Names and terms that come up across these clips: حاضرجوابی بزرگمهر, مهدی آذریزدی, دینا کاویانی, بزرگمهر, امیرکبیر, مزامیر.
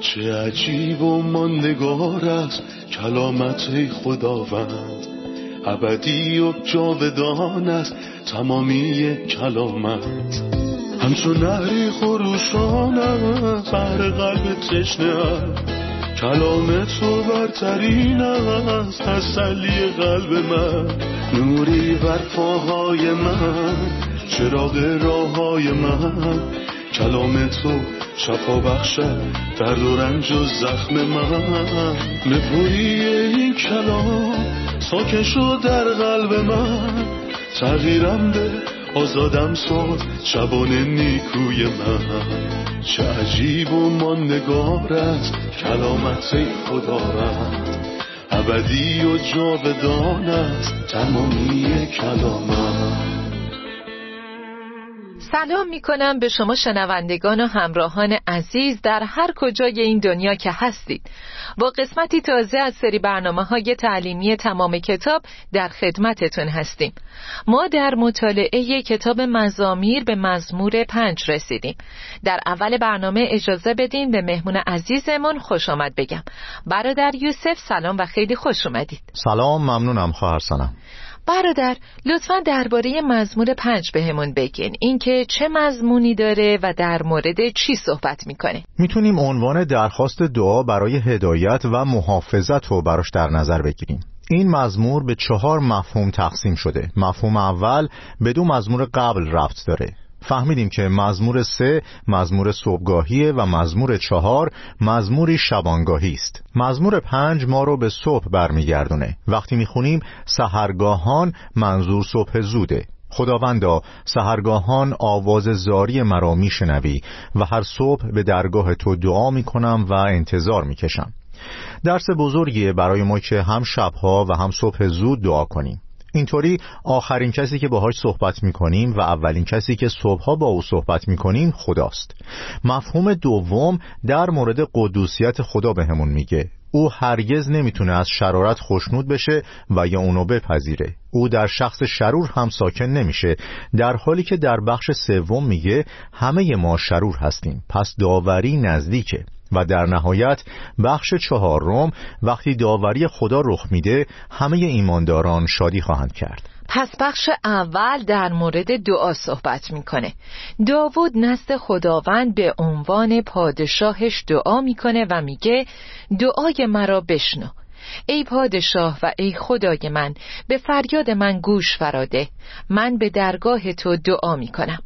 چه عجیب و ماندگار است کلامت خداوند، ابدی و جاودان است تمامی کلامت. همچون نهری خروشان است بر قلب تشنه است، کلام تو برترین است تسلی قلب من. نوری بر پاهای من، چراغ راههای من، کلام تو شفا بخشد درد و رنج و زخم من. نپویی این کلام ساکن شد در قلب من، تغییرم به آزادم ساز شبانه نیکوی من. چه عجیب و ماندگار است کلامت خدا رد، ابدی و جاودان است تمامی کلامت. سلام می کنم به شما شنوندگان و همراهان عزیز در هر کجای این دنیا که هستید. با قسمتی تازه از سری برنامه‌های تعلیمی تمام کتاب در خدمتتون هستیم. ما در مطالعه کتاب مزامیر به مزمور 5 رسیدیم. در اول برنامه اجازه بدین به مهمون عزیزمون خوش آمد بگم. برادر یوسف سلام و خیلی خوش اومدید. سلام، ممنونم خواهر سلام. برادر لطفا درباره مزمور 5 بهمون بگین، اینکه چه مضمونی داره و در مورد چی صحبت میکنه؟ میتونیم عنوان درخواست دعا برای هدایت و محافظت رو براش در نظر بگیریم. این مزمور به 4 مفهوم تقسیم شده. مفهوم اول به 2 مزمور قبل ربط داره. فهمیدیم که مزمور 3 مزمور صبحگاهیه و مزمور 4 مزموری شبانگاهی است. مزمور 5 ما رو به صبح برمیگردونه. وقتی میخونیم سحرگاهان منظور صبح زوده. خداوندا سحرگاهان آواز زاری مرا میشنوی و هر صبح به درگاه تو دعا میکنم و انتظار میکشم. درس بزرگیه برای ما که هم شبها و هم صبح زود دعا کنیم. اینطوری آخرین کسی که باهاش صحبت میکنیم و اولین کسی که صبحها با او صحبت میکنیم خداست. مفهوم دوم در مورد قدوسیت خدا بهمون میگه. او هرگز نمیتونه از شرارت خشنود بشه و یا اونو بپذیره. او در شخص شرور هم ساکن نمیشه، در حالی که در بخش 3 میگه همه ما شرور هستیم پس داوری نزدیکه. و در نهایت بخش 4 وقتی داوری خدا رخ میده همه ایمانداران شادی خواهند کرد. پس بخش اول در مورد دعا صحبت میکنه. داوود نزد خداوند به عنوان پادشاهش دعا میکنه و میگه دعای مرا بشنو ای پادشاه و ای خدای من، به فریاد من گوش فراده، من به درگاه تو دعا میکنم.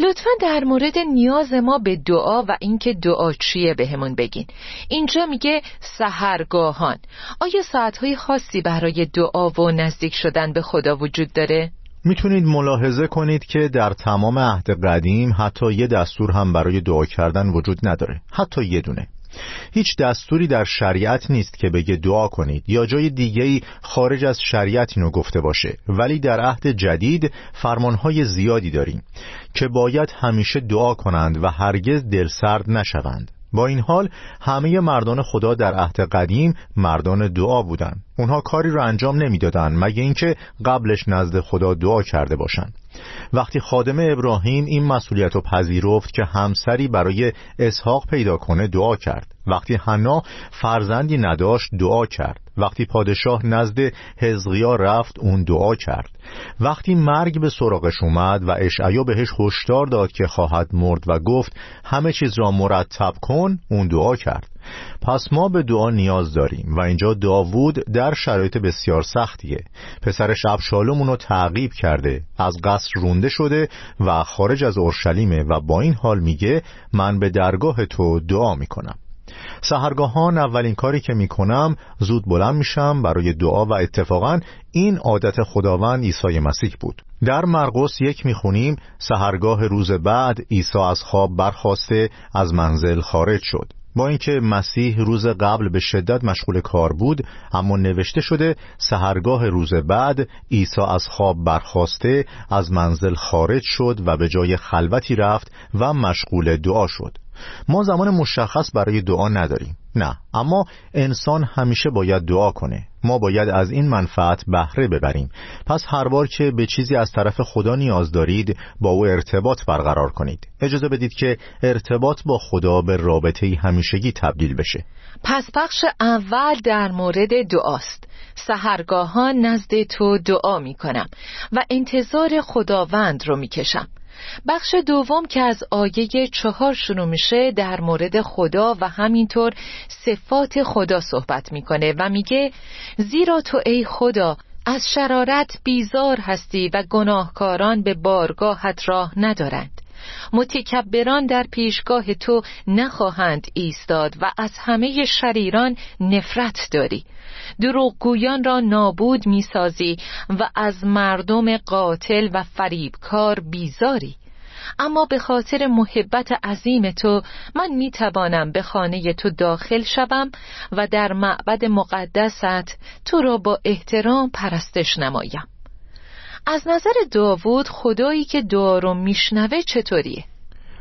لطفاً در مورد نیاز ما به دعا و اینکه دعا چیه بهمون بگین. اینجا میگه سحرگاهان. آیا ساعت‌های خاصی برای دعا و نزدیک شدن به خدا وجود داره؟ میتونید ملاحظه کنید که در تمام عهد قدیم حتی یه دستور هم برای دعا کردن وجود نداره. حتی یه دونه. هیچ دستوری در شریعت نیست که بگه دعا کنید یا جای دیگه‌ای خارج از شریعت اینو گفته باشه. ولی در عهد جدید فرمانهای زیادی داریم که باید همیشه دعا کنند و هرگز دلسرد نشوند. با این حال همه مردان خدا در عهد قدیم مردان دعا بودند. اونها کاری رو انجام نمیدادند مگر اینکه قبلش نزد خدا دعا کرده باشند. وقتی خادم ابراهیم این مسئولیت رو پذیرفت که همسری برای اسحاق پیدا کنه دعا کرد. وقتی حنا فرزندی نداشت دعا کرد. وقتی پادشاه نزد حزقیا رفت اون دعا کرد. وقتی مرگ به سراغش اومد و اشعیا بهش هشدار داد که خواهد مرد و گفت همه چیز را مرتب کن اون دعا کرد. پس ما به دعا نیاز داریم و اینجا داوود در شرایط بسیار سختیه. پسرش ابشالوم اونو تعقیب کرده، از قصر رونده شده و خارج از اورشلیمه و با این حال میگه من به درگاه تو دعا میکنم. سحرگاهان اولین کاری که میکنم زود بلند میشم برای دعا و اتفاقا این عادت خداوند عیسی مسیح بود. در مرقس 1 میخونیم سحرگاه روز بعد عیسی از خواب برخاسته از منزل خارج شد. با اینکه مسیح روز قبل به شدت مشغول کار بود اما نوشته شده سحرگاه روز بعد عیسی از خواب برخاسته از منزل خارج شد و به جای خلوتی رفت و مشغول دعا شد. ما زمان مشخص برای دعا نداریم نه، اما انسان همیشه باید دعا کنه. ما باید از این منفعت بهره ببریم. پس هر بار که به چیزی از طرف خدا نیاز دارید، با او ارتباط برقرار کنید. اجازه بدید که ارتباط با خدا به رابطه‌ای همیشگی تبدیل بشه. پس بخش اول در مورد دعاست. سحرگاهان نزد تو دعا می کنم و انتظار خداوند رو می کشم. بخش دوم که از آیه 4 شروع میشه در مورد خدا و همینطور صفات خدا صحبت میکنه و میگه زیرا تو ای خدا از شرارت بیزار هستی و گناهکاران به بارگاهت راه ندارند، متکبران در پیشگاه تو نخواهند ایستاد و از همه شریران نفرت داری، دروغگویان را نابود می‌سازی و از مردم قاتل و فریبکار بیزاری، اما به خاطر محبت عظیم تو من می‌توانم به خانه تو داخل شوم و در معبد مقدست تو را با احترام پرستش نمایم. از نظر داوود خدایی که دعا رو میشنوه چطوریه؟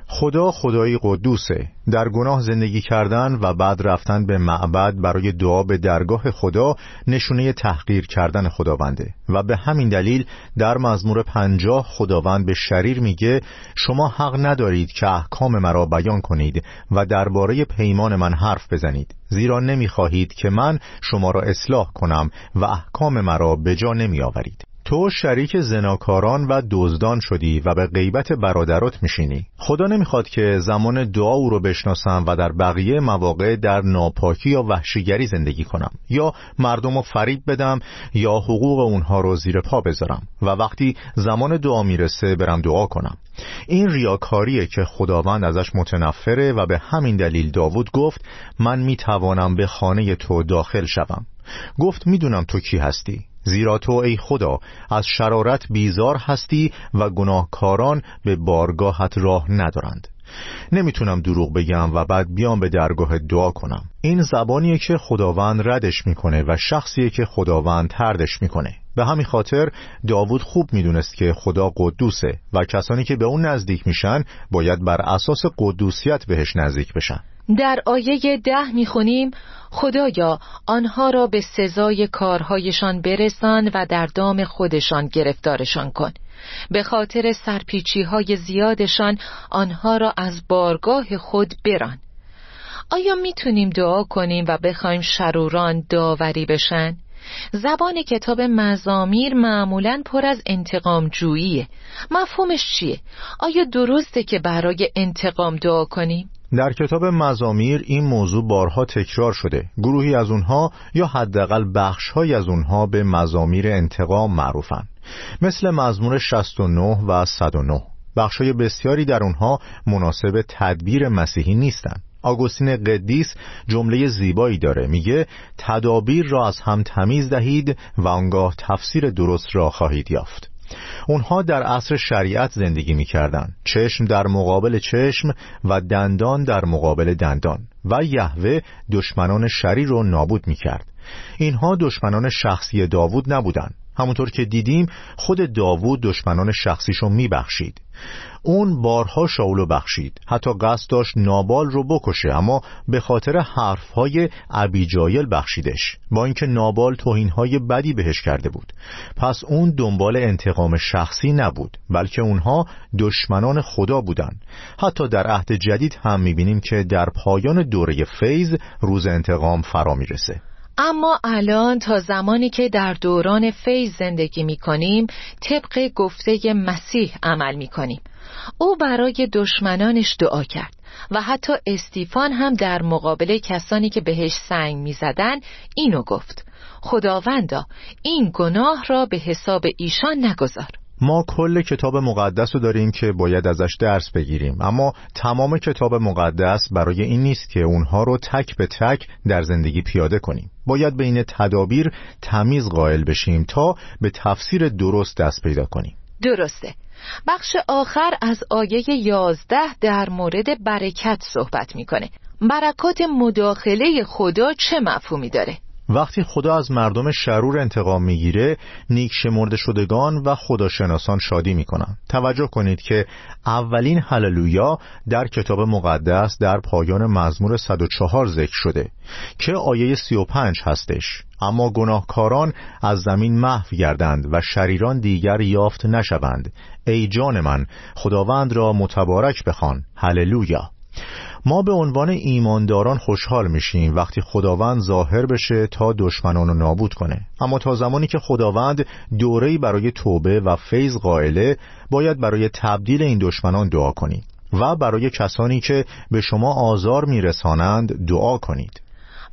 خدا خدایی قدوسه. در گناه زندگی کردن و بعد رفتن به معبد برای دعا به درگاه خدا نشونه تحقیر کردن خداونده و به همین دلیل در مزمور 50 خداوند به شریر میگه شما حق ندارید که احکام مرا بیان کنید و درباره پیمان من حرف بزنید، زیرا نمیخواهید که من شما را اصلاح کنم و احکام مرا به جا نمیآورید. تو شریک زناکاران و دزدان شدی و به غیبت برادرت میشینی. خدا نمیخواد که زمان دعا او رو بشناسم و در بقیه مواقع در ناپاکی یا وحشیگری زندگی کنم یا مردم رو فریب بدم یا حقوق اونها رو زیر پا بذارم و وقتی زمان دعا میرسه برم دعا کنم. این ریاکاریه که خداوند ازش متنفره و به همین دلیل داوود گفت من میتوانم به خانه تو داخل شوم. گفت میدونم تو کی هستی، زیرا تو ای خدا از شرارت بیزار هستی و گناهکاران به بارگاهت راه ندارند. نمیتونم دروغ بگم و بعد بیام به درگاه دعا کنم. این زبانیه که خداوند ردش میکنه و شخصیه که خداوند طردش میکنه. به همین خاطر داوود خوب میدونست که خدا قدوسه و کسانی که به اون نزدیک میشن باید بر اساس قدوسیت بهش نزدیک بشن. در آیه 10 میخونیم خدایا آنها را به سزای کارهایشان برسان و در دام خودشان گرفتارشان کن، به خاطر سرپیچی‌های زیادشان آنها را از بارگاه خود بران. آیا میتونیم دعا کنیم و بخوایم شروران داوری بشن؟ زبان کتاب مزامیر معمولاً پر از انتقام جوییه. مفهومش چیه؟ آیا درسته که برای انتقام دعا کنیم؟ در کتاب مزامیر این موضوع بارها تکرار شده. گروهی از اونها یا حداقل بخش‌هایی از اونها به مزامیر انتقام معروفن، مثل مزمور 69 و 109. بخش‌های بسیاری در اونها مناسب تدبیر مسیحی نیستن. آگوستین قدیس جمله زیبایی داره، میگه تدابیر را از هم تمیز دهید و آنگاه تفسیر درست را خواهید یافت. اونها در عصر شریعت زندگی می‌کردند، چشم در مقابل چشم و دندان در مقابل دندان، و یهوه دشمنان شریر را نابود می‌کرد. اینها دشمنان شخصی داوود نبودند. همونطور که دیدیم خود داوود دشمنان شخصیشو میبخشید. اون بارها شاولو بخشید، حتی قصد داشت نابال رو بکشه، اما به خاطر حرفهای ابیجایل بخشیدش، با اینکه نابال توهینهای بدی بهش کرده بود. پس اون دنبال انتقام شخصی نبود، بلکه اونها دشمنان خدا بودن. حتی در عهد جدید هم میبینیم که در پایان دوره فیض روز انتقام فرا میرسه. اما الان تا زمانی که در دوران فیض زندگی می‌کنیم، طبق گفته مسیح عمل می‌کنیم. او برای دشمنانش دعا کرد و حتی استیفان هم در مقابل کسانی که بهش سنگ می‌زدن اینو گفت: خداوندا این گناه را به حساب ایشان نگذار. ما کل کتاب مقدس رو داریم که باید ازش درس بگیریم، اما تمام کتاب مقدس برای این نیست که اونها رو تک به تک در زندگی پیاده کنیم. باید بین تدابیر تمیز قائل بشیم تا به تفسیر درست دست پیدا کنیم. درسته. بخش آخر از آیه 11 در مورد برکت صحبت میکنه. برکات مداخله خدا چه مفهومی داره؟ وقتی خدا از مردم شرور انتقام میگیره، نیک شمرده شدگان و خداشناسان شادی میکنن. توجه کنید که اولین هللویا در کتاب مقدس در پایان مزمور 104 ذکر شده که آیه 35 هستش. اما گناهکاران از زمین محو گردند و شریران دیگر یافت نشوند. ای جان من، خداوند را متبارک بخوان. هللویا. ما به عنوان ایمانداران خوشحال میشیم وقتی خداوند ظاهر بشه تا دشمنان رو نابود کنه، اما تا زمانی که خداوند دوره‌ای برای توبه و فیض قائله، باید برای تبدیل این دشمنان دعا کنید و برای کسانی که به شما آزار میرسانند دعا کنید.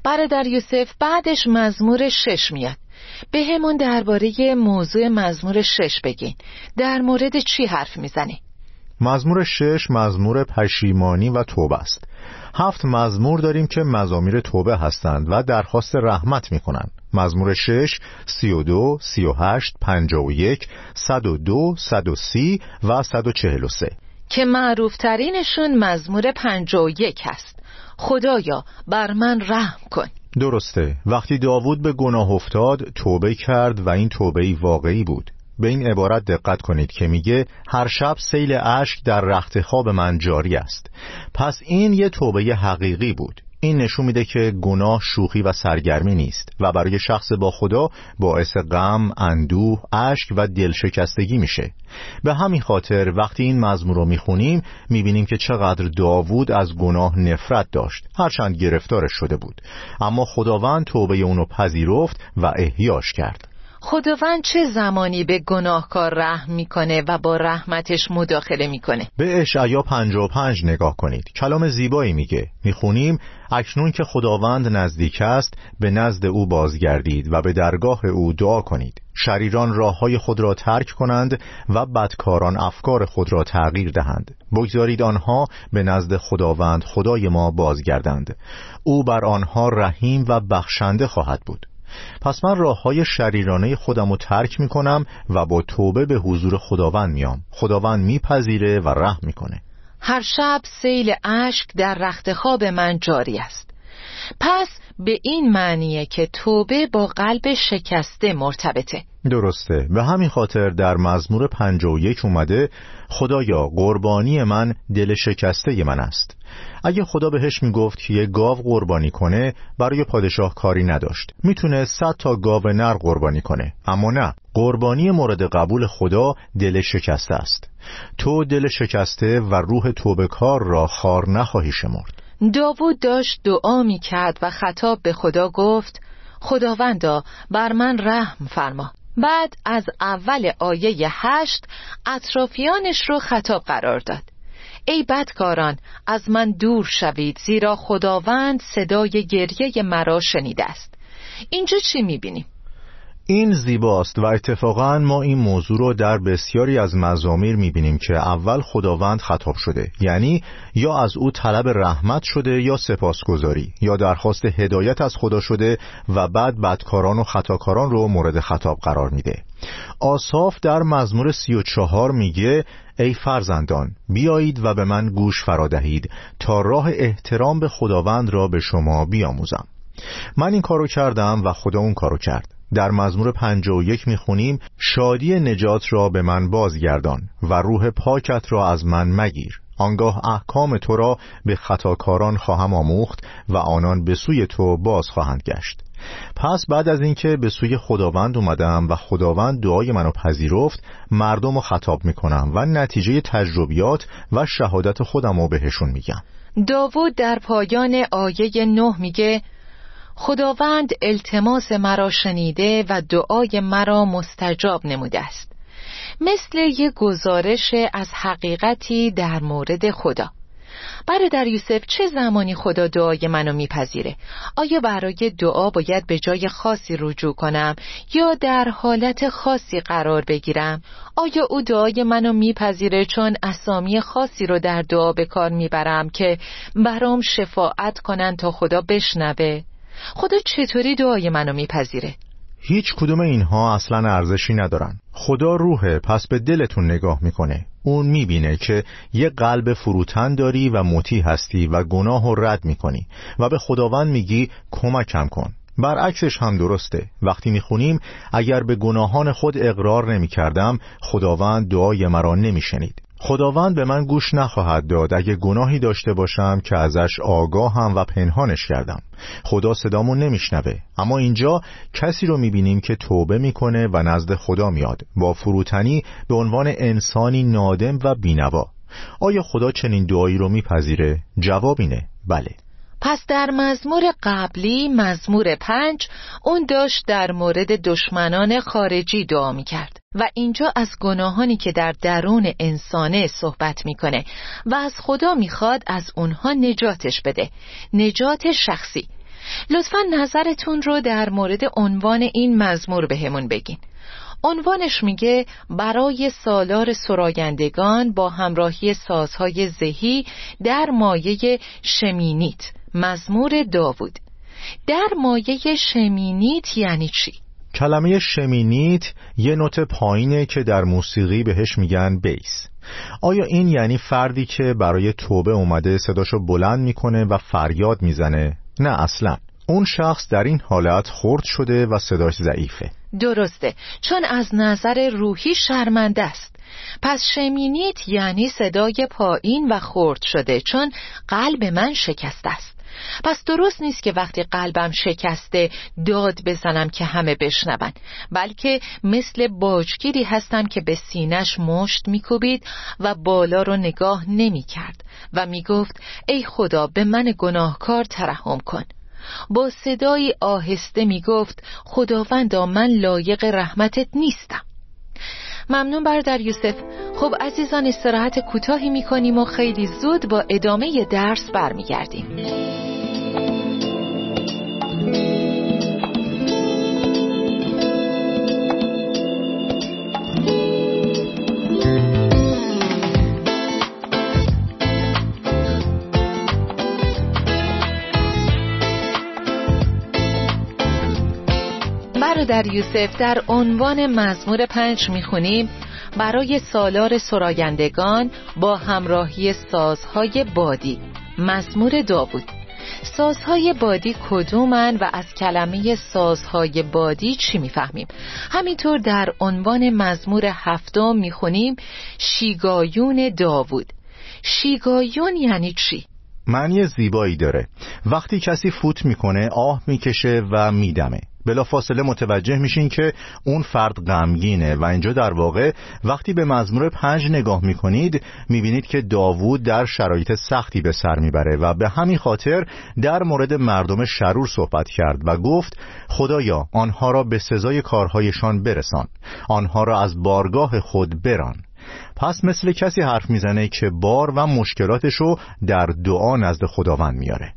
برادر یوسف، بعدش مزمور 6 میاد. به همون درباره موضوع مزمور 6 بگین، در مورد چی حرف میزنه؟ مزمور 6 مزمور پشیمانی و توبه است. 7 مزمور داریم که مزامیر توبه هستند و درخواست رحمت می کنند. مزمور 6، 32، 38، 51، 102، 130 و 143 که معروف ترینشون مزمور 51 هست. خدایا بر من رحم کن. درسته، وقتی داوود به گناه افتاد توبه کرد و این توبه واقعی بود. به این عبارت دقت کنید که میگه هر شب سیل اشک در رخت خواب من جاری است. پس این یه توبه حقیقی بود. این نشون میده که گناه شوخی و سرگرمی نیست و برای شخص با خدا باعث غم، اندوه، اشک و دلشکستگی میشه. به همین خاطر وقتی این مزمور رو میخونیم میبینیم که چقدر داوود از گناه نفرت داشت، هرچند گرفتارش شده بود، اما خداوند توبه اونو پذیرفت و احیاش کرد. خداوند چه زمانی به گناهکار رحم میکنه و با رحمتش مداخله میکنه؟ به اشعیا 55 نگاه کنید. کلام زیبایی میگه. میخونیم اکنون که خداوند نزدیک است به نزد او بازگردید و به درگاه او دعا کنید. شریران راههای خود را ترک کنند و بدکاران افکار خود را تغییر دهند. بگذارید آنها به نزد خداوند خدای ما بازگردند. او بر آنها رحیم و بخشنده خواهد بود. پس من راههای شریرانه خودم رو ترک میکنم و با توبه به حضور خداوند میام. خداوند میپذیره و رحم میکنه. هر شب سیل اشک در رخت خواب من جاری است. پس به این معنیه که توبه با قلب شکسته مرتبطه. درسته، به همین خاطر در مزمور 51 اومده خدایا قربانی من دل شکسته من است. اگه خدا بهش میگفت که یه گاو قربانی کنه برای پادشاه کاری نداشت، میتونه 100 تا گاو نر قربانی کنه، اما نه، قربانی مورد قبول خدا دل شکسته است. تو دل شکسته و روح توبه‌کار را خوار نخواهی شمرد. داوود داشت دعا می کرد و خطاب به خدا گفت خداوندا بر من رحم فرما. بعد از اول آیه 8 اطرافیانش رو خطاب قرار داد. ای بدکاران از من دور شوید، زیرا خداوند صدای گریه مرا شنیده است. اینجا چی می بینیم؟ این زیباست و اتفاقاً ما این موضوع رو در بسیاری از مزامیر می‌بینیم که اول خداوند خطاب شده، یعنی یا از او طلب رحمت شده یا سپاسگزاری یا درخواست هدایت از خدا شده و بعد بدکاران و خطاکاران رو مورد خطاب قرار میده. آساف در مزمور 34 میگه ای فرزندان بیایید و به من گوش فرادهید تا راه احترام به خداوند را به شما بیاموزم. من این کارو کردم و خدا اون کارو کرد. در مزمور 51 میخونیم شادی نجات را به من بازگردان و روح پاکت را از من مگیر. آنگاه احکام تو را به خطاکاران خواهم آموخت و آنان به سوی تو باز خواهند گشت. پس بعد از اینکه به سوی خداوند اومدم و خداوند دعای منو پذیرفت، مردم رو خطاب میکنم و نتیجه تجربیات و شهادت خودم رو بهشون میگم. داوود در پایان آیه 9 میگه خداوند التماس مرا شنیده و دعای مرا مستجاب نموده است. مثل یه گزارش از حقیقتی در مورد خدا. برادر یوسف، چه زمانی خدا دعای منو میپذیره؟ آیا برای دعا باید به جای خاصی رجوع کنم یا در حالت خاصی قرار بگیرم؟ آیا او دعای منو میپذیره چون اسامی خاصی رو در دعا به کار میبرم که برام شفاعت کنن تا خدا بشنوه؟ خدا چطوری دعای منو میپذیره؟ هیچ کدوم اینها اصلا ارزشی ندارن. خدا روحه، پس به دلتون نگاه میکنه. اون میبینه که یه قلب فروتن داری و مطیع هستی و گناه رو رد میکنی و به خداوند میگی کمکم کن. برعکسش هم درسته. وقتی میخونیم اگر به گناهان خود اقرار نمیکردم خداوند دعای مرا نمیشنید. خداوند به من گوش نخواهد داد اگه گناهی داشته باشم که ازش آگاهم و پنهانش کردم. خدا صدامو نمیشنوه. اما اینجا کسی رو میبینیم که توبه میکنه و نزد خدا میاد با فروتنی به عنوان انسانی نادم و بینوا. آیا خدا چنین دعایی رو میپذیره؟ جواب اینه بله. پس در مزمور قبلی، مزمور 5، اون داشت در مورد دشمنان خارجی دعا میکرد و اینجا از گناهانی که در درون انسانه صحبت میکنه و از خدا میخواد از اونها نجاتش بده، نجات شخصی. لطفاً نظرتون رو در مورد عنوان این مزمور بهمون بگین. عنوانش میگه برای سالار سرایندگان با همراهی سازهای زهی در مایه شمینیت، مزمور داوود. در مایه شمینیت یعنی چی؟ کلمه شمینیت یه نوت پایینه که در موسیقی بهش میگن بیس. آیا این یعنی فردی که برای توبه اومده صداشو بلند میکنه و فریاد میزنه؟ نه اصلاً. اون شخص در این حالت خرد شده و صداش ضعیفه. درسته، چون از نظر روحی شرمنده است. پس شمینیت یعنی صدای پایین و خرد شده، چون قلب من شکسته است. پس درست نیست که وقتی قلبم شکسته داد بزنم که همه بشنون، بلکه مثل باجگیری هستم که به سینش مشت میکوبید و بالا رو نگاه نمیکرد و میگفت ای خدا به من گناهکار ترحم کن. با صدای آهسته می گفت خداوندا من لایق رحمتت نیستم. ممنون برادر یوسف. خب عزیزان استراحت کوتاهی می کنیم و خیلی زود با ادامه درس برمی گردیم. در یوسف در عنوان مزمور 5 میخونیم برای سالار سرایندگان با همراهی سازهای بادی، مزمور داوود. سازهای بادی کدومن و از کلمه سازهای بادی چی میفهمیم؟ همینطور در عنوان مزمور 7 میخونیم شیگایون داوود. شیگایون یعنی چی؟ معنی زیبایی داره. وقتی کسی فوت میکنه آه میکشه و میدمه، بلافاصله متوجه میشین که اون فرد غمگینه و اینجا در واقع وقتی به مزمور 5 نگاه میکنید میبینید که داوود در شرایط سختی به سر میبره و به همین خاطر در مورد مردم شرور صحبت کرد و گفت خدایا آنها را به سزای کارهایشان برسان، آنها را از بارگاه خود بران. پس مثل کسی حرف میزنه که بار و مشکلاتشو در دعا نزد خداوند میاره.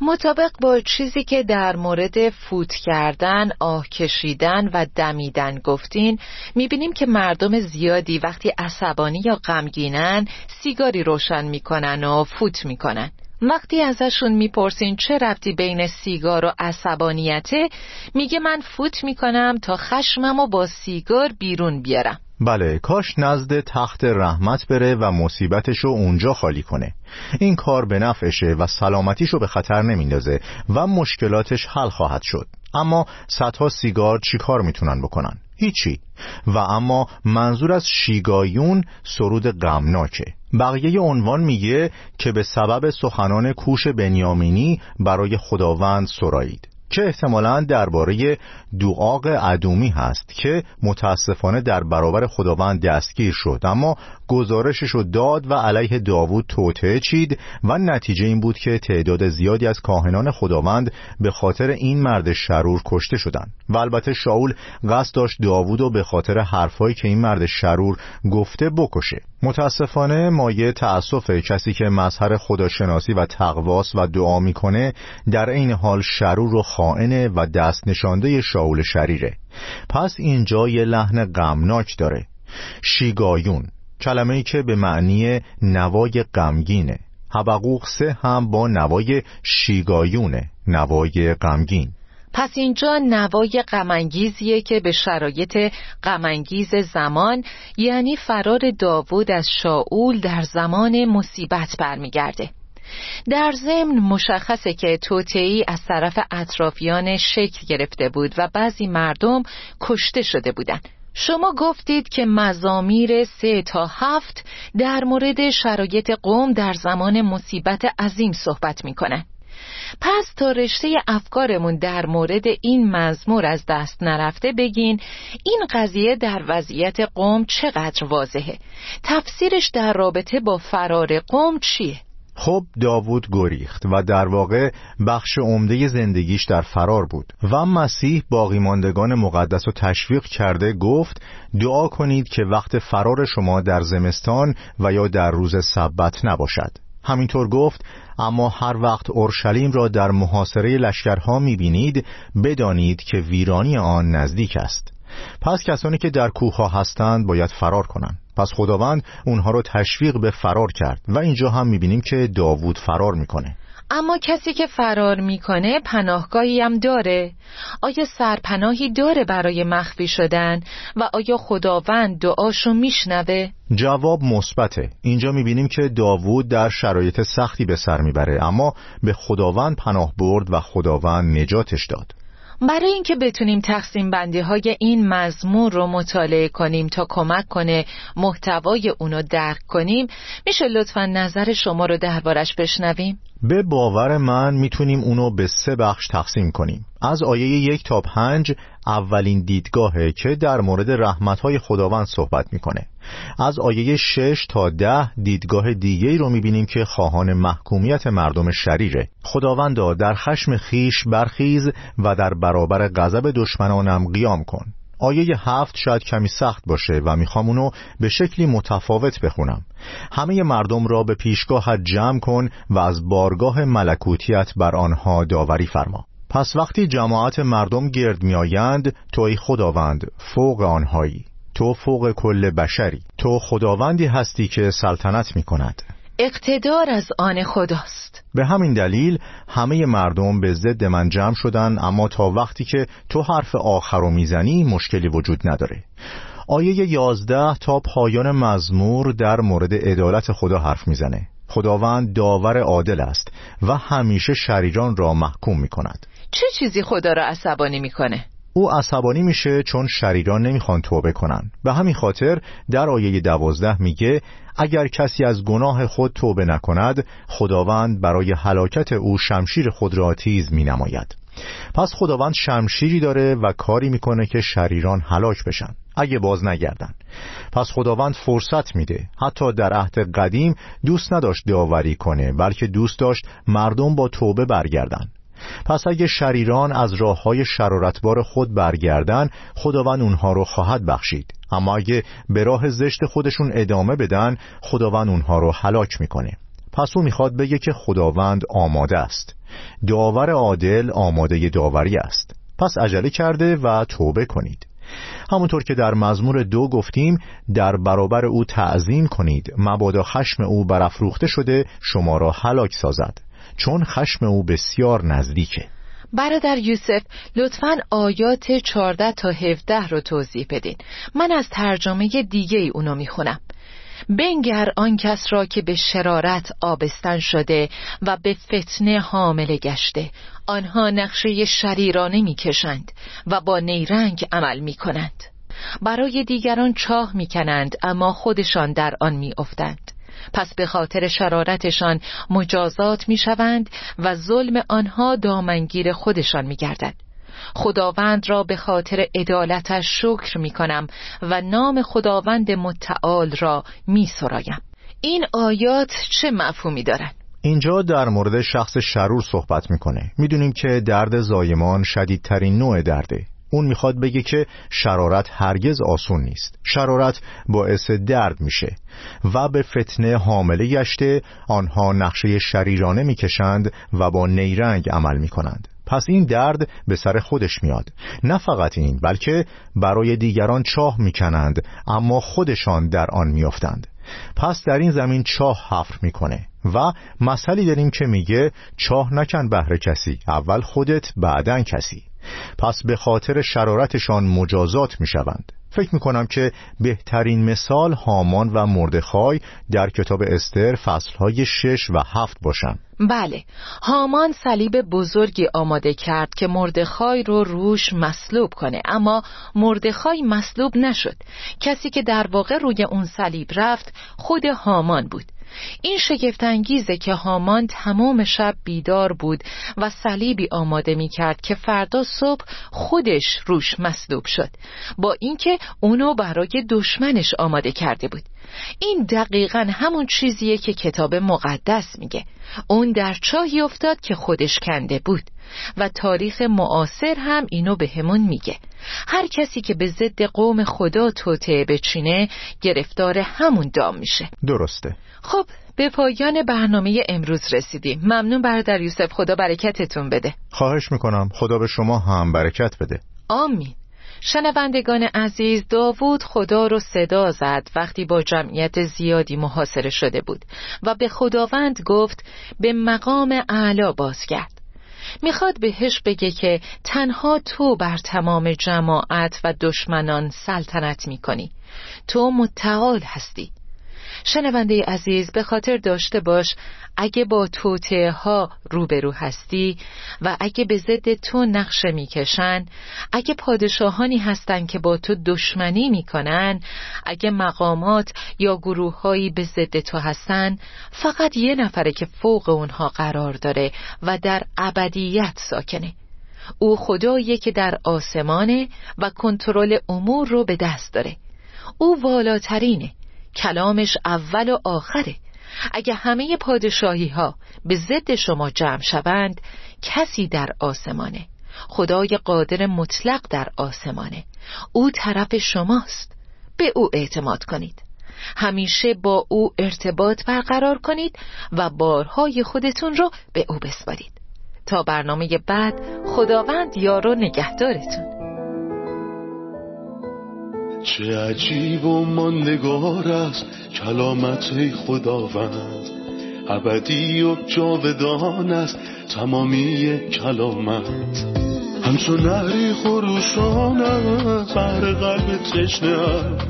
مطابق با چیزی که در مورد فوت کردن، آه کشیدن و دمیدن گفتین، میبینیم که مردم زیادی وقتی عصبانی یا غمگینن سیگاری روشن میکنن و فوت میکنن. وقتی ازشون میپرسین چه ربطی بین سیگار و عصبانیته، میگه من فوت میکنم تا خشممو با سیگار بیرون بیارم. بله، کاش نزد تخت رحمت بره و مصیبتشو اونجا خالی کنه. این کار به نفعشه و سلامتیشو به خطر نمیندازه و مشکلاتش حل خواهد شد. اما صدها سیگار چی کار میتونن بکنن؟ هیچی. و اما منظور از شیگایون سرود غمناکه. بقیه عنوان میگه که به سبب سخنان کوش بنیامینی برای خداوند سرایید، که احتمالاً درباره دعاق ادومی هست که متاسفانه در برابر خداوند دستگیر شد، اما گزارشش رو داد و علیه داوود توطئه چید و نتیجه این بود که تعداد زیادی از کاهنان خداوند به خاطر این مرد شرور کشته شدند. و البته شاول قصد داشت داوود رو به خاطر حرفایی که این مرد شرور گفته بکشه. متاسفانه مایه تأسف کسی که مظهر خداشناسی و تقواست و دعا میکنه در این حال شرور رو خائنه و دست نشانده شاول شریره. پس اینجا یه لحن غمناک داره. شیگایون کلمه‌ای که به معنی نوای غمگینه. حبقوق 3 هم با نوای شیگایونه، نوای غمگین. پس اینجا نوای غم‌انگیزیه که به شرایط غم‌انگیز زمان یعنی فرار داوود از شاول در زمان مصیبت برمیگرده. در ضمن مشخصه که توطئه‌ای از طرف اطرافیان شکل گرفته بود و بعضی مردم کشته شده بودند. شما گفتید که مزامیر 3 تا 7 در مورد شرایط قوم در زمان مصیبت عظیم صحبت میکنه. پس تا رشته افکارمون در مورد این مزمور از دست نرفته، بگین این قضیه در وضعیت قوم چقدر واضحه؟ تفسیرش در رابطه با فرار قوم چیه؟ خب داوود گریخت و در واقع بخش عمده زندگیش در فرار بود و مسیح باقی ماندگان مقدس رو تشویق کرده گفت دعا کنید که وقت فرار شما در زمستان و یا در روز سبت نباشد. همینطور گفت اما هر وقت اورشلیم را در محاصره لشکرها می‌بینید بدانید که ویرانی آن نزدیک است. پس کسانی که در کوه‌ها هستند باید فرار کنند. پس خداوند اونها رو تشویق به فرار کرد و اینجا هم می‌بینیم که داوود فرار می‌کنه. اما کسی که فرار می‌کنه پناهگاهی هم داره؟ آیا سرپناهی داره برای مخفی شدن و آیا خداوند دعاشو میشنوه؟ جواب مثبته. اینجا می‌بینیم که داوود در شرایط سختی به سر می‌بره، اما به خداوند پناه برد و خداوند نجاتش داد. برای اینکه بتونیم تقسیم بندی های این مزمور رو مطالعه کنیم تا کمک کنه محتوای اونو درک کنیم، میشه لطفاً نظر شما رو دربارش بشنویم؟ به باور من میتونیم اونو به 3 بخش تقسیم کنیم. از آیه 1 تا 5 اولین دیدگاهه که در مورد رحمت‌های خداوند صحبت میکنه. از آیه 6 تا 10 دیدگاه دیگه‌ای رو میبینیم که خواهان محکومیت مردم شریره. خداوندا در خشم خیش برخیز و در برابر غضب دشمنانم قیام کن. آیه 7 شاید کمی سخت باشه و میخوام اونو به شکلی متفاوت بخونم. همه مردم را به پیشگاهت جمع کن و از بارگاه ملکوتیت بر آنها داوری فرما. پس وقتی جماعت مردم گرد میآیند، تو ای خداوند فوق آنهایی، تو فوق کل بشری، تو خداوندی هستی که سلطنت میکند. اقتدار از آن خداست. به همین دلیل همه مردم به ضد من جمع شدن، اما تا وقتی که تو حرف آخر رو میزنی مشکلی وجود نداره. آیه 11 تا پایان مزمور در مورد عدالت خدا حرف میزنه. خداوند داور عادل است و همیشه شریران را محکوم میکند. چه چیزی خدا را عصبانی میکنه؟ او عصبانی میشه چون شریران نمیخوان توبه کنن. به همین خاطر در آیه 12 میگه اگر کسی از گناه خود توبه نکند، خداوند برای هلاکت او شمشیر خود را تیز مینماید. پس خداوند شمشیری داره و کاری میکنه که شریران هلاک بشن اگه باز نگردن. پس خداوند فرصت میده. حتی در عهد قدیم دوست نداشت داوری کنه، بلکه دوست داشت مردم با توبه برگردن. پس اگه شریران از راه‌های شرارتبار خود برگردن، خداوند اونها رو خواهد بخشید. اما اگه به راه زشت خودشون ادامه بدن، خداوند اونها رو هلاک میکنه. پس او میخواد بگه که خداوند آماده است. داور عادل آماده داوری است. پس عجله کرده و توبه کنید. همونطور که در مزمور 2 گفتیم، در برابر او تعظیم کنید، مبادا خشم او برافروخته شده شما را هلاک سازد، چون خشم او بسیار نزدیکه. برادر یوسف، لطفاً آیات 14 تا 17 رو توضیح بدین. من از ترجمه دیگه ای اونو میخونم. بنگر آن کس را که به شرارت آبستن شده و به فتنه حامل گشته. آنها نقشه شریرانه میکشند و با نیرنگ عمل میکنند. برای دیگران چاه میکنند اما خودشان در آن میافتند. پس به خاطر شرارتشان مجازات میشوند و ظلم آنها دامنگیر خودشان میگردد. خداوند را به خاطر عدالتش شکر میکنم و نام خداوند متعال را میسرایم. این آیات چه مفهومی دارند؟ اینجا در مورد شخص شرور صحبت میکنه. میدونیم که درد زایمان شدیدترین نوع درده. اون میخواد بگه که شرارت هرگز آسون نیست. شرارت باعث درد میشه و به فتنه حامله گشته. آنها نقشه شریرانه میکشند و با نیرنگ عمل میکنند. پس این درد به سر خودش میاد. نه فقط این، بلکه برای دیگران چاه میکنند اما خودشان در آن میافتند. پس در این زمین چاه حفر میکنه و مثلی داریم که میگه چاه نکن بهر کسی، اول خودت بعدن کسی. پس به خاطر شرارتشان مجازات میشوند. فکر میکنم که بهترین مثال هامان و مردخای در کتاب استر فصلهای 6 و 7 باشن. بله، هامان صلیب بزرگی آماده کرد که مردخای رو روش مصلوب کنه، اما مردخای مصلوب نشد. کسی که در واقع روی اون صلیب رفت خود هامان بود. این شگفت‌انگیزه که هامان تمام شب بیدار بود و صلیبی آماده می‌کرد که فردا صبح خودش روش مصلوب شد، با اینکه اونو برای دشمنش آماده کرده بود. این دقیقاً همون چیزیه که کتاب مقدس میگه. اون در چاهی افتاد که خودش کنده بود و تاریخ معاصر هم اینو بهمون میگه. هر کسی که به ضد قوم خدا توطئه بچینه گرفتار همون دام میشه. درسته. خب به پایان برنامه امروز رسیدیم. ممنون برادر یوسف، خدا برکتتون بده. خواهش میکنم، خدا به شما هم برکت بده. آمین. شنوندگان عزیز، داوود خدا رو صدا زد وقتی با جمعیت زیادی محاصره شده بود و به خداوند گفت به مقام اعلی بازگرد. میخواد بهش بگه که تنها تو بر تمام جماعت و دشمنان سلطنت میکنی، تو متعال هستی. شنونده عزیز، به خاطر داشته باش اگه با توطئه ها روبرو هستی و اگه به ضد تو نقشه میکشن، اگه پادشاهانی هستن که با تو دشمنی میکنن، اگه مقامات یا گروههایی به ضد تو هستن، فقط یه نفره که فوق اونها قرار داره و در ابدیت ساکنه. او خداییه که در آسمانه و کنترل امور رو به دست داره. او والاترینه، کلامش اول و آخره. اگه همه پادشاهی ها به ضد شما جمع شوند، کسی در آسمانه، خدای قادر مطلق در آسمانه، او طرف شماست. به او اعتماد کنید، همیشه با او ارتباط برقرار کنید و بارهای خودتون رو به او بسپارید. تا برنامه بعد، خداوند یار و نگهدارتون. چه عجیب و ماندگار است کلامت خداوند، ابدی و جاودان است تمامی کلامت. همچون نهری خروشان است بر قلب تشنه است،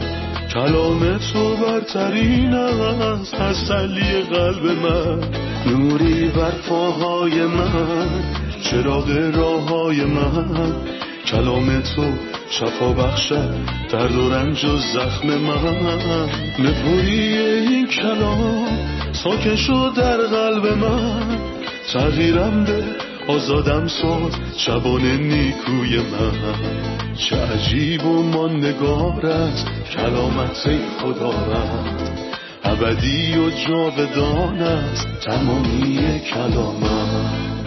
کلام تو برترین است تسلی قلب من. نوری بر پاهای من، چراغ راههای من، کلام تو شفا بخشد درد و رنج و زخم من. نپوری این کلام ساکن شد در قلب من، تغییرم ده، آزادم ساز شبان نیکوی من. چه عجیب و ماندگار است کلامت خدا رد، ابدی و جاودان است تمامی کلامت.